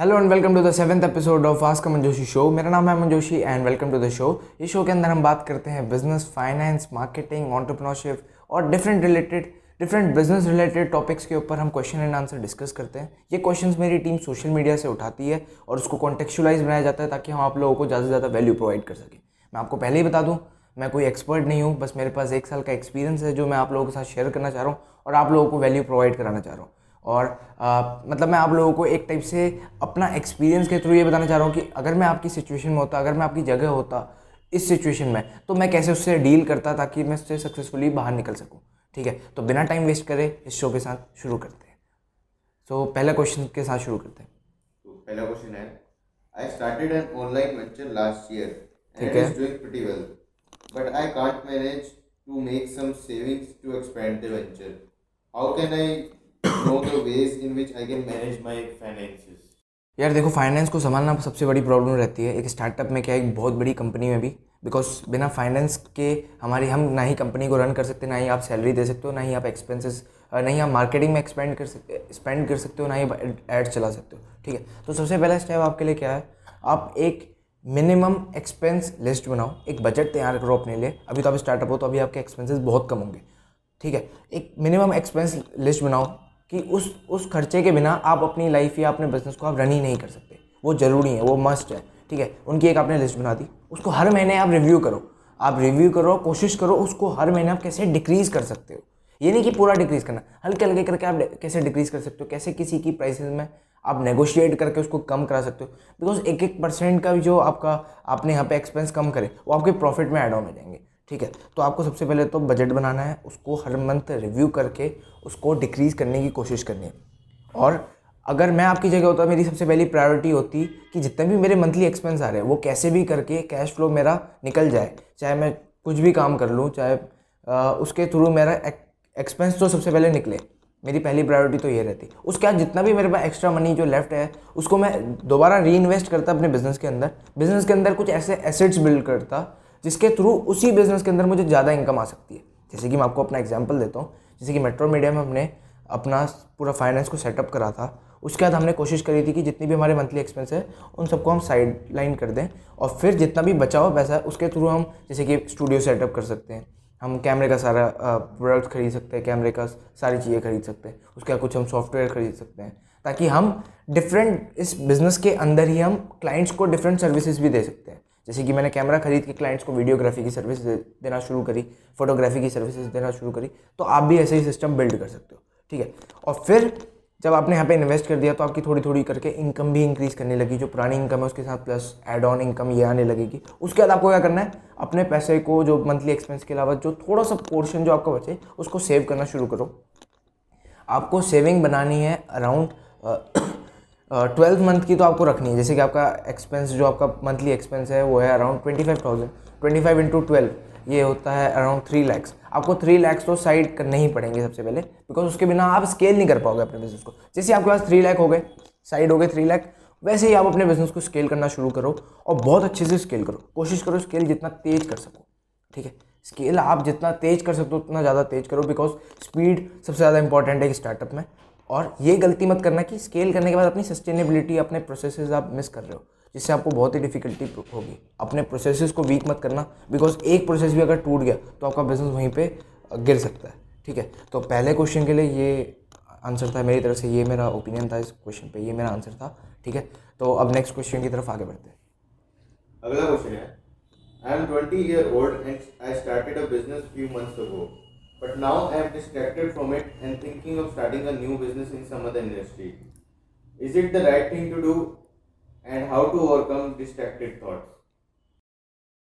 Hello and welcome to the 7th episode of ask a Manjoshi show. मेरा नाम है Manjoshi and welcome to the show. इस show के अंदर हम बात करते हैं बिजनेस, फाइनेंस, मार्केटिंग, एंटरप्रेन्योरशिप और डिफरेंट बिजनेस रिलेटेड टॉपिक्स के ऊपर हम क्वेश्चन एंड आंसर डिस्कस करते हैं। ये क्वेश्चंस मेरी टीम सोशल मीडिया से उठाती है और उसको कॉन्टेक्चुअलाइज बनाया जाता है ताकि हम आप लोगों को ज़्यादा से ज़्यादा वैल्यू प्रोवाइड कर सकें। मैं आपको पहले ही बता दूँ, मैं कोई एक्सपर्ट नहीं हूँ, बस मेरे पास 1 साल का एक्सपीरियंस है जो मैं आप लोगों के साथ शेयर करना चाह रहा हूँ और आप लोगों को वैल्यू प्रोवाइड कराना चाह रहा हूँ। और मतलब मैं आप लोगों को एक टाइप से अपना एक्सपीरियंस के थ्रू ये बताना चाह रहा हूँ कि अगर मैं आपकी सिचुएशन में होता, अगर मैं आपकी जगह होता इस सिचुएशन में, तो मैं कैसे उससे डील करता ताकि मैं उससे सक्सेसफुली बाहर निकल सकूँ। ठीक है, तो बिना टाइम वेस्ट करे इस शो के साथ शुरू करते हैं। तो पहला क्वेश्चन के साथ शुरू करते हैं। तो पहला क्वेश्चन है, I started an online venture last year and it is doing pretty well but I can't manage to make some savings to expand the venture. How can I know the ways in which I can manage my finances? यार देखो, finance को संभालना सबसे बड़ी problem रहती है एक startup में, क्या एक बहुत बड़ी कंपनी में भी, बिकॉज बिना फाइनेंस के हमारी हम ना ही कंपनी को रन कर सकते, ना ही आप सैलरी दे सकते हो, ना ही आप एक्सपेंसेस, ना ही आप मार्केटिंग में स्पेंड कर सकते हो, ना ही एड चला सकते हो। ठीक है, तो सबसे पहला स्टेप आपके लिए क्या है, आप एक मिनिमम एक्सपेंस लिस्ट बनाओ, एक बजट तैयार करो अपने लिए। अभी तो आप स्टार्टअप हो तो अभी आपके एक्सपेंसेस बहुत कम होंगे। ठीक है, एक मिनिमम एक्सपेंस लिस्ट बनाओ कि उस खर्चे के बिना आप अपनी लाइफ या अपने बिजनेस को आप रन ही नहीं कर सकते, वो ज़रूरी है, वो मस्ट है। ठीक है, उनकी एक आपने लिस्ट बना दी, उसको हर महीने आप रिव्यू करो, कोशिश करो उसको हर महीने आप कैसे डिक्रीज़ कर सकते हो। ये नहीं कि पूरा डिक्रीज़ करना, हल्के हल्के करके आप कैसे डिक्रीज़ कर सकते हो, कैसे किसी की प्राइसेज में आप नेगोशिएट करके उसको कम करा सकते हो। बिकॉज 1% का जो आपने यहाँ पे एक्सपेंस कम करे वो आपके प्रॉफिट में ऐड ऑन हो जाएंगे। ठीक है, तो आपको सबसे पहले तो बजट बनाना है, उसको हर मंथ रिव्यू करके उसको डिक्रीज़ करने की कोशिश करनी है। और अगर मैं आपकी जगह होता, मेरी सबसे पहली प्रायोरिटी होती कि जितने भी मेरे मंथली एक्सपेंस आ रहे हैं वो कैसे भी करके कैश फ्लो मेरा निकल जाए, चाहे मैं कुछ भी काम कर लूँ, चाहे उसके थ्रू मेरा एक्सपेंस तो सबसे पहले निकले। मेरी पहली प्रायोरिटी तो ये रहती। उसके बाद जितना भी मेरे पास एक्स्ट्रा मनी जो लेफ्ट है उसको मैं दोबारा रीइन्वेस्ट करता अपने बिज़नेस के अंदर। कुछ ऐसे एसेट्स बिल्ड करता जिसके थ्रू उसी बिज़नेस के अंदर मुझे ज़्यादा इनकम आ सकती है। जैसे कि मैं आपको अपना एग्जांपल देता हूँ, जैसे कि मेट्रो मीडियम हमने अपना पूरा फाइनेंस को सेटअप करा था। उसके बाद हमने कोशिश करी थी कि जितनी भी हमारे मंथली एक्सपेंस है उन सबको हम साइड लाइन कर दें और फिर जितना भी बचा हुआ पैसा है उसके थ्रू हम जैसे कि स्टूडियो सेटअप कर सकते हैं, हम कैमरे का सारा प्रोडक्ट खरीद सकते हैं, कैमरे का सारी चीज़ें खरीद सकते हैं, उसके बाद कुछ हम सॉफ्टवेयर खरीद सकते हैं ताकि हम डिफरेंट इस बिज़नेस के अंदर ही हम क्लाइंट्स को डिफरेंट सर्विसेज भी दे सकते हैं। जैसे कि मैंने कैमरा खरीद के क्लाइंट्स को वीडियोग्राफी की सर्विस देना शुरू करी, फोटोग्राफी की सर्विसेज देना शुरू करी, तो आप भी ऐसे ही सिस्टम बिल्ड कर सकते हो। ठीक है, और फिर जब आपने यहाँ पे इन्वेस्ट कर दिया तो आपकी थोड़ी थोड़ी करके इनकम भी इंक्रीज़ करने लगी, जो पुरानी इनकम है उसके साथ प्लस एड ऑन इनकम ये आने लगेगी। उसके बाद आपको क्या करना है, अपने पैसे को जो मंथली एक्सपेंस के अलावा जो थोड़ा सा पोर्शन जो आपका बचे उसको सेव करना शुरू करो। आपको सेविंग बनानी है अराउंड 12 मंथ की तो आपको रखनी है। जैसे कि आपका एक्सपेंस जो आपका मंथली एक्सपेंस है वो है अराउंड 25,000, 25 इंटू 12 ये होता है अराउंड 3 लाख। आपको 3 लाख तो साइड करने ही पड़ेंगे सबसे पहले, बिकॉज उसके बिना आप स्केल नहीं कर पाओगे अपने बिजनेस को। जैसे आपके पास 3 लाख हो गए, साइड हो गए 3 लाख, वैसे ही आप अपने बिजनेस को स्केल करना शुरू करो और बहुत अच्छे से स्केल करो। कोशिश करो स्केल जितना तेज कर सको। ठीक है, स्केल आप जितना तेज कर सकते हो उतना ज़्यादा तेज करो, बिकॉज स्पीड सबसे ज़्यादा इंपॉर्टेंट है एक स्टार्टअप में। और ये गलती मत करना कि स्केल करने के बाद अपनी सस्टेनेबिलिटी, अपने प्रोसेसेस आप मिस कर रहे हो, जिससे आपको बहुत ही डिफिकल्टी होगी। अपने प्रोसेसेस को वीक मत करना, बिकॉज एक प्रोसेस भी अगर टूट गया तो आपका बिजनेस वहीं पे गिर सकता है। ठीक है, तो पहले क्वेश्चन के लिए ये आंसर था मेरी तरफ से, ये मेरा ओपिनियन था इस क्वेश्चन पे, ये मेरा आंसर था। ठीक है, तो अब नेक्स्ट क्वेश्चन की तरफ आगे बढ़ते हैं। अगला क्वेश्चन है, I am 20 years old and I started a business few months ago but now I am distracted from it and thinking of starting a new business in some other industry. Is it the right thing to do and how to overcome distracted thoughts?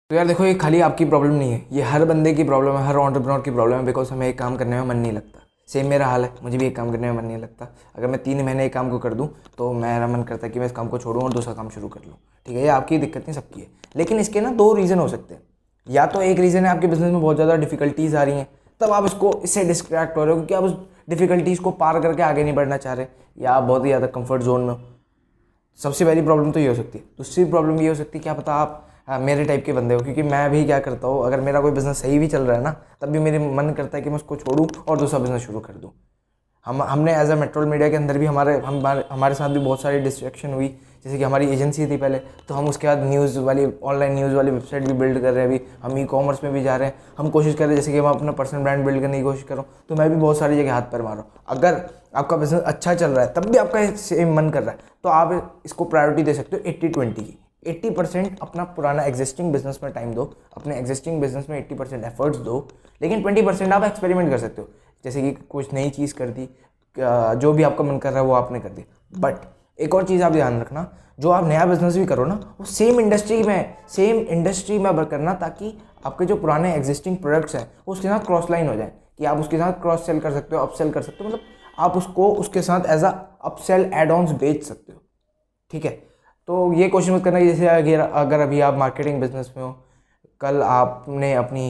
तो यार देखो, ये खाली आपकी problem नहीं है, ये हर बंदे की प्रॉब्लम है, हर एंटरप्रेन्योर की प्रॉब्लम है। बिकॉज हमें एक काम करने में मन नहीं लगता। सेम मेरा हाल है, मुझे भी एक काम करने में मन नहीं लगता। अगर मैं 3 महीने एक काम को कर दूँ तो मेरा मन करता है कि मैं इस काम को छोड़ूँ और दूसरा काम शुरू कर लूँ। ठीक है, ये आपकी दिक्कत नहीं, सबकी है। लेकिन इसके ना 2 रीज़न हो सकते हैं। या तो एक रीज़न है आपके बिजनेस में बहुत ज़्यादा डिफिकल्टीज़ आ रही हैं, तब आप इससे डिस्ट्रैक्ट हो रहे हो क्योंकि आप उस डिफ़िकल्टीज़ को पार करके आगे नहीं बढ़ना चाह रहे, या आप बहुत ही ज़्यादा कंफर्ट जोन में हो। सबसे पहली प्रॉब्लम तो ये हो सकती है। दूसरी प्रॉब्लम ये हो सकती है, क्या पता आप मेरे टाइप के बंदे हो, क्योंकि मैं भी क्या करता हूँ, अगर मेरा कोई बिज़नेस सही भी चल रहा है ना तब भी मेरे मन करता है कि मैं उसको छोड़ूँ और दूसरा बिज़नेस शुरू कर दूँ। हमने एज अ मेट्रो मीडिया के अंदर भी हमारे साथ भी बहुत सारी डिस्ट्रैक्शन हुई, जैसे कि हमारी एजेंसी थी पहले, तो हम उसके बाद न्यूज़ वाली ऑनलाइन न्यूज़ वाली वेबसाइट भी बिल्ड कर रहे हैं, अभी हम ई कॉमर्स में भी जा रहे हैं, हम कोशिश कर रहे हैं जैसे कि मैं अपना पर्सनल ब्रांड बिल्ड करने की कोशिश करूँ। तो मैं भी बहुत सारी जगह हाथ पर मार रहा हूँ। अगर आपका बिजनेस अच्छा चल रहा है तब भी आपका सेम मन कर रहा है तो आप इसको प्रायोरिटी दे सकते हो 80-20 की। 80% अपना पुराना एग्जिस्टिंग बिजनेस में टाइम दो, अपने एग्जिस्टिंग बिजनेस में 80% एफर्ट्स दो, लेकिन 20% आप एक्सपेरिमेंट कर सकते हो, जैसे कि कुछ नई चीज़ कर दी, जो भी आपका मन कर रहा है वो आपने कर दी। बट एक और चीज़ आप ध्यान रखना, जो आप नया बिजनेस भी करो ना वो सेम इंडस्ट्री में वर्क करना, ताकि आपके जो पुराने एग्जिस्टिंग प्रोडक्ट्स हैं वो उसके साथ क्रॉस लाइन हो जाए, कि आप उसके साथ क्रॉस सेल कर सकते हो, अप सेल कर सकते हो, मतलब आप उसको उसके साथ as a upsell add ons बेच सकते हो। ठीक है, तो ये क्वेश्चन मत करना जैसे अगर अभी आप मार्केटिंग बिजनेस में हो, कल आपने अपनी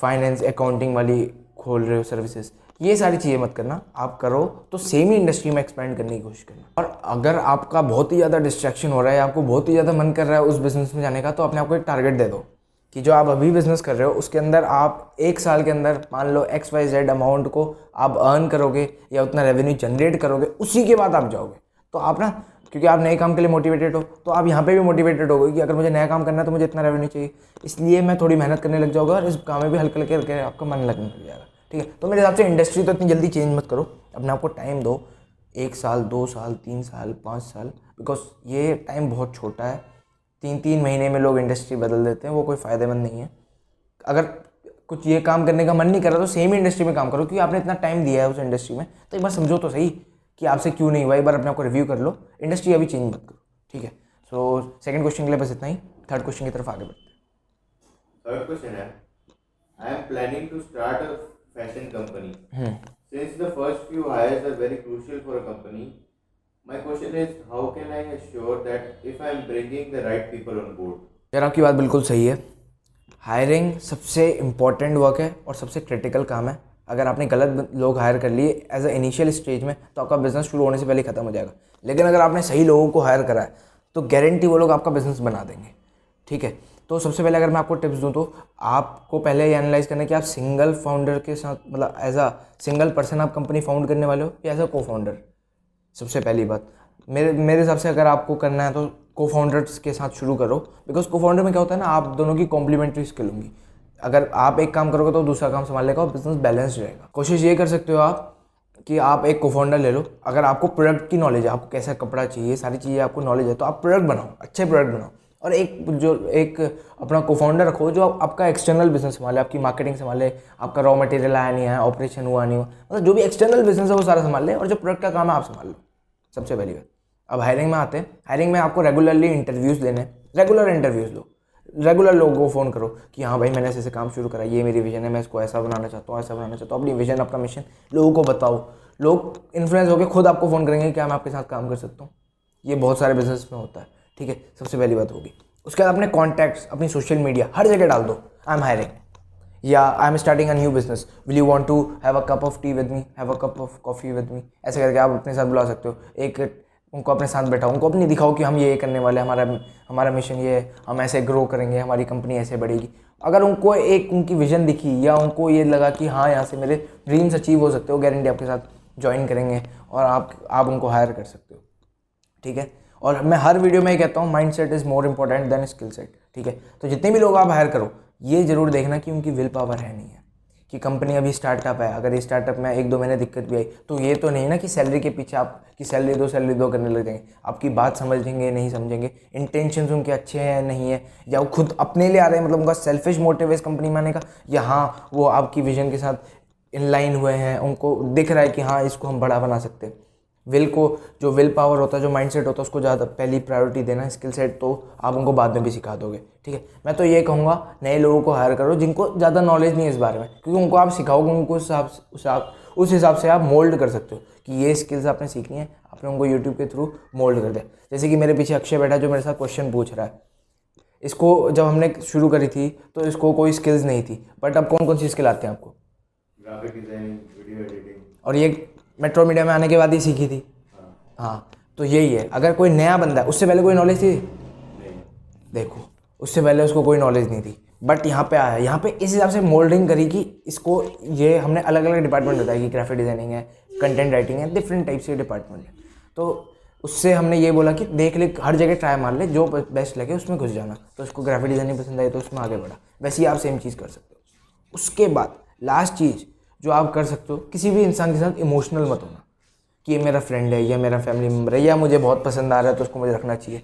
फाइनेंस अकाउंटिंग वाली खोल रहे हो सर्विसेज, ये सारी चीज़ें मत करना। आप करो तो सेम ही इंडस्ट्री में एक्सपेंड करने की कोशिश करना। और अगर आपका बहुत ही ज़्यादा डिस्ट्रैक्शन हो रहा है, आपको बहुत ही ज़्यादा मन कर रहा है उस बिज़नेस में जाने का, तो अपने आपको एक टारगेट दे दो कि जो आप अभी बिज़नेस कर रहे हो उसके अंदर आप एक साल के अंदर मान लो XYZ अमाउंट को आप अर्न करोगे या उतना रेवेन्यू जनरेट करोगे, उसी के बाद आप जाओगे। तो आप ना, क्योंकि आप नए काम के लिए मोटिवेटेड हो, तो आप यहाँ पे भी मोटिवेटेड होगे कि अगर मुझे नया काम करना है तो मुझे इतना रेवेन्यू चाहिए, इसलिए मैं थोड़ी मेहनत करने लग जाऊँगा और इस काम में भी हल्का करके आपका मन लगने लग जाएगा। ठीक है, तो मेरे हिसाब से इंडस्ट्री तो इतनी जल्दी चेंज मत करो, अपने आपको टाइम दो, 1 साल, 2 साल, 3 साल, 5 साल, बिकॉज ये टाइम बहुत छोटा है। 3 महीने में लोग इंडस्ट्री बदल देते हैं, वो कोई फ़ायदेमंद नहीं है। अगर कुछ ये काम करने का मन नहीं कर रहा तो सेम इंडस्ट्री में काम करो, क्योंकि आपने इतना टाइम दिया है उस इंडस्ट्री में, तो एक बार समझो तो सही कि आपसे क्यों नहीं हुआ, एक बार अपने आपको रिव्यू कर लो, इंडस्ट्री अभी चेंज मत करो। ठीक है, सो सेकेंड क्वेश्चन के लिए बस इतना ही, थर्ड क्वेश्चन की तरफ आगे बढ़ते हैं। थर्ड क्वेश्चन है, I am planning to start a fashion company. Since the first few hires are very crucial for a company, my question is how can I assure that if I am bringing the right people on board? यार आपकी बात बिल्कुल सही है, hiring सबसे important work है और सबसे क्रिटिकल काम है। अगर आपने गलत लोग हायर कर लिए एज अ इनिशियल स्टेज में तो आपका बिजनेस शुरू होने से पहले ख़त्म हो जाएगा, लेकिन अगर आपने सही लोगों को हायर करा है तो गारंटी वो लोग आपका बिजनेस बना देंगे। ठीक है, तो सबसे पहले अगर मैं आपको टिप्स दूं तो आपको पहले ये एनालाइज करना है कि आप सिंगल फाउंडर के साथ, मतलब एज अ सिंगल पर्सन आप कंपनी फाउंड करने वाले हो या एज अ को फाउंडर। सबसे पहली बात मेरे हिसाब से अगर आपको करना है तो को फाउंडर्स के साथ शुरू करो, बिकॉज को फाउंडर में क्या होता है ना, आप दोनों की कॉम्प्लीमेंट्री स्किल होंगी। अगर आप एक काम करोगे तो दूसरा काम संभाल लेगा और बिजनेस बैलेंस रहेगा। कोशिश ये कर सकते हो आप कि आप एक को फाउंडर ले लो, अगर आपको प्रोडक्ट की नॉलेज है, आपको कैसा कपड़ा चाहिए, सारी चीज़ें आपको नॉलेज है, तो आप प्रोडक्ट बनाओ, अच्छे प्रोडक्ट बनाओ, और एक अपना को फाउंडर रखो जो आपका एक्सटर्नल बिजनेस संभाले, आपकी मार्केटिंग संभाले, आपका रॉ मटेरियल आया नहीं आया, ऑपरेशन हुआ नहीं हुआ, मतलब जो भी एक्सटर्नल बिजनेस है वो सारा संभाल ले, और जो प्रोडक्ट का काम है आप संभाल लो। सबसे पहली बात। अब हायरिंग में आते हैं, हायरिंग में आपको रेगुलरली इंटरव्यूज़ लेने, रेगुलर इंटरव्यूज़ लो, रेगुलर लोगों को फ़ोन करो कि हाँ भाई मैंने ऐसे से काम शुरू करा, ये मेरी विजन है, मैं इसको ऐसा बनाना चाहता हूँ, ऐसा बनाना चाहता हूँ, अपनी विजन आपका मिशन लोगों को बताओ, लोग इन्फ्लुएंस होकर खुद आपको फ़ोन करेंगे क्या मैं आपके साथ काम कर सकता हूँ। ये बहुत सारे बिजनेस में होता है। ठीक है, सबसे पहली बात होगी। उसके बाद अपने कॉन्टैक्ट्स, अपनी सोशल मीडिया हर जगह डाल दो, आई एम हायरिंग या I am starting a new business, will you want to have a cup of tea with me, have a cup of coffee with me, ऐसे करके आप अपने साथ बुला सकते हो, एक उनको अपने साथ बैठाओ, उनको अपनी दिखाओ कि हम ये करने वाले हैं, हमारा मिशन ये है, हम ऐसे ग्रो करेंगे, हमारी कंपनी ऐसे बढ़ेगी। अगर उनको एक उनकी विजन दिखी या उनको ये लगा कि हाँ यहाँ से मेरे ड्रीम्स अचीव हो सकते हो, गारंटी आपके साथ ज्वाइन करेंगे और आप उनको हायर कर सकते हो। ठीक है, और मैं हर वीडियो में ये कहता हूँ mindset is more important than skill set. ठीक है, तो जितने भी लोग आप हायर करो ये ज़रूर देखना कि उनकी विल पावर है नहीं है, कि कंपनी अभी स्टार्टअप है, अगर ये स्टार्टअप में 1-2 महीने दिक्कत भी आई तो ये तो नहीं ना कि सैलरी के पीछे आप कि सैलरी दो करने लग जाएंगे। आपकी बात समझेंगे नहीं समझेंगे, इंटेंशंस उनके अच्छे हैं नहीं है, या वो खुद अपने लिए आ रहे हैं, मतलब उनका सेल्फिश मोटिव इस कंपनी में आने का, या हाँ वो आपकी विजन के साथ इनलाइन हुए हैं, उनको दिख रहा है कि हाँ इसको हम बड़ा बना सकते हैं। विल को, जो विल पावर होता है, जो माइंडसेट होता है, उसको ज़्यादा पहली प्रायोरिटी देना। स्किल सेट तो आप उनको बाद में भी सिखा दोगे। ठीक है, मैं तो ये कहूँगा नए लोगों को हायर करो जिनको ज़्यादा नॉलेज नहीं है इस बारे में, क्योंकि उनको आप सिखाओगे, उनको उस हिसाब से आप मोल्ड कर सकते हो कि ये स्किल्स आपने सीखी हैं, आपने उनको यूट्यूब के थ्रू मोल्ड कर दिया। जैसे कि मेरे पीछे अक्षय बैठा जो मेरे साथ क्वेश्चन पूछ रहा है, इसको जब हमने शुरू करी थी तो इसको कोई स्किल्स नहीं थी, बट अब कौन कौन सी स्किल आती हैं आपको, ग्राफिक डिज़ाइनिंग, वीडियो एडिटिंग, और ये मेट्रो मीडिया में आने के बाद ही सीखी थी। हाँ, तो यही है। अगर कोई नया बंदा है, उससे पहले कोई नॉलेज थी देखो, उससे पहले उसको कोई नॉलेज नहीं थी, बट यहाँ पे आया, यहाँ पे इस हिसाब से मोल्डिंग करी कि इसको, ये हमने अलग अलग डिपार्टमेंट बताया कि ग्राफिक डिज़ाइनिंग है, कंटेंट राइटिंग है, डिफरेंट टाइप्स के डिपार्टमेंट है। तो उससे हमने ये बोला कि देख ले, हर जगह ट्राई मार ले, जो बेस्ट लगे उसमें घुस जाना। तो उसको ग्राफिक डिज़ाइनिंग पसंद आई तो उसमें आगे बढ़ा। वैसे ही आप सेम चीज़ कर सकते हो। उसके बाद लास्ट चीज़ जो आप कर सकते हो, किसी भी इंसान के साथ इमोशनल मत होना कि ये मेरा फ्रेंड है या मेरा फैमिली मेम्बर है या मुझे बहुत पसंद आ रहा है तो उसको मुझे रखना चाहिए।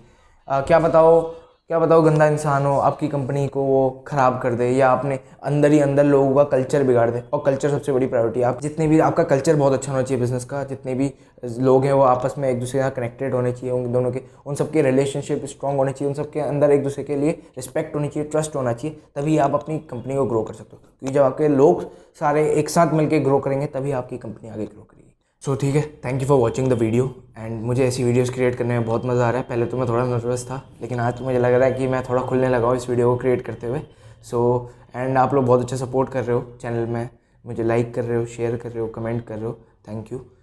क्या बताओ गंदा इंसान हो, आपकी कंपनी को वो ख़राब कर दे या आपने अंदर ही अंदर लोगों का कल्चर बिगाड़ दे। और कल्चर सबसे बड़ी प्रायोरिटी है। आप जितने भी, आपका कल्चर बहुत अच्छा होना चाहिए बिज़नेस का, जितने भी लोग हैं वो आपस में एक दूसरे के साथ कनेक्टेड होने चाहिए, उन दोनों के, उन सबके रिलेशनशिप स्ट्रॉन्ग होने चाहिए, उन सबके अंदर एक दूसरे के लिए रिस्पेक्ट होनी चाहिए, ट्रस्ट होना चाहिए। तभी आप अपनी कंपनी को ग्रो कर सकते हो, क्योंकि जब आपके लोग सारे एक साथ मिलकर ग्रो करेंगे तभी आपकी कंपनी आगे ग्रो करेगी। सो ठीक है, thank you for watching the video. And मुझे ऐसी वीडियोस क्रिएट करने में बहुत मज़ा आ रहा है। पहले तो मैं थोड़ा नर्वस था, लेकिन आज तो मुझे लग रहा है कि मैं थोड़ा खुलने लगा हूँ इस वीडियो को क्रिएट करते हुए। एंड आप लोग बहुत अच्छा सपोर्ट कर रहे हो चैनल में, मुझे लाइक कर रहे हो, शेयर कर रहे हो, कमेंट कर रहे हो। Thank you.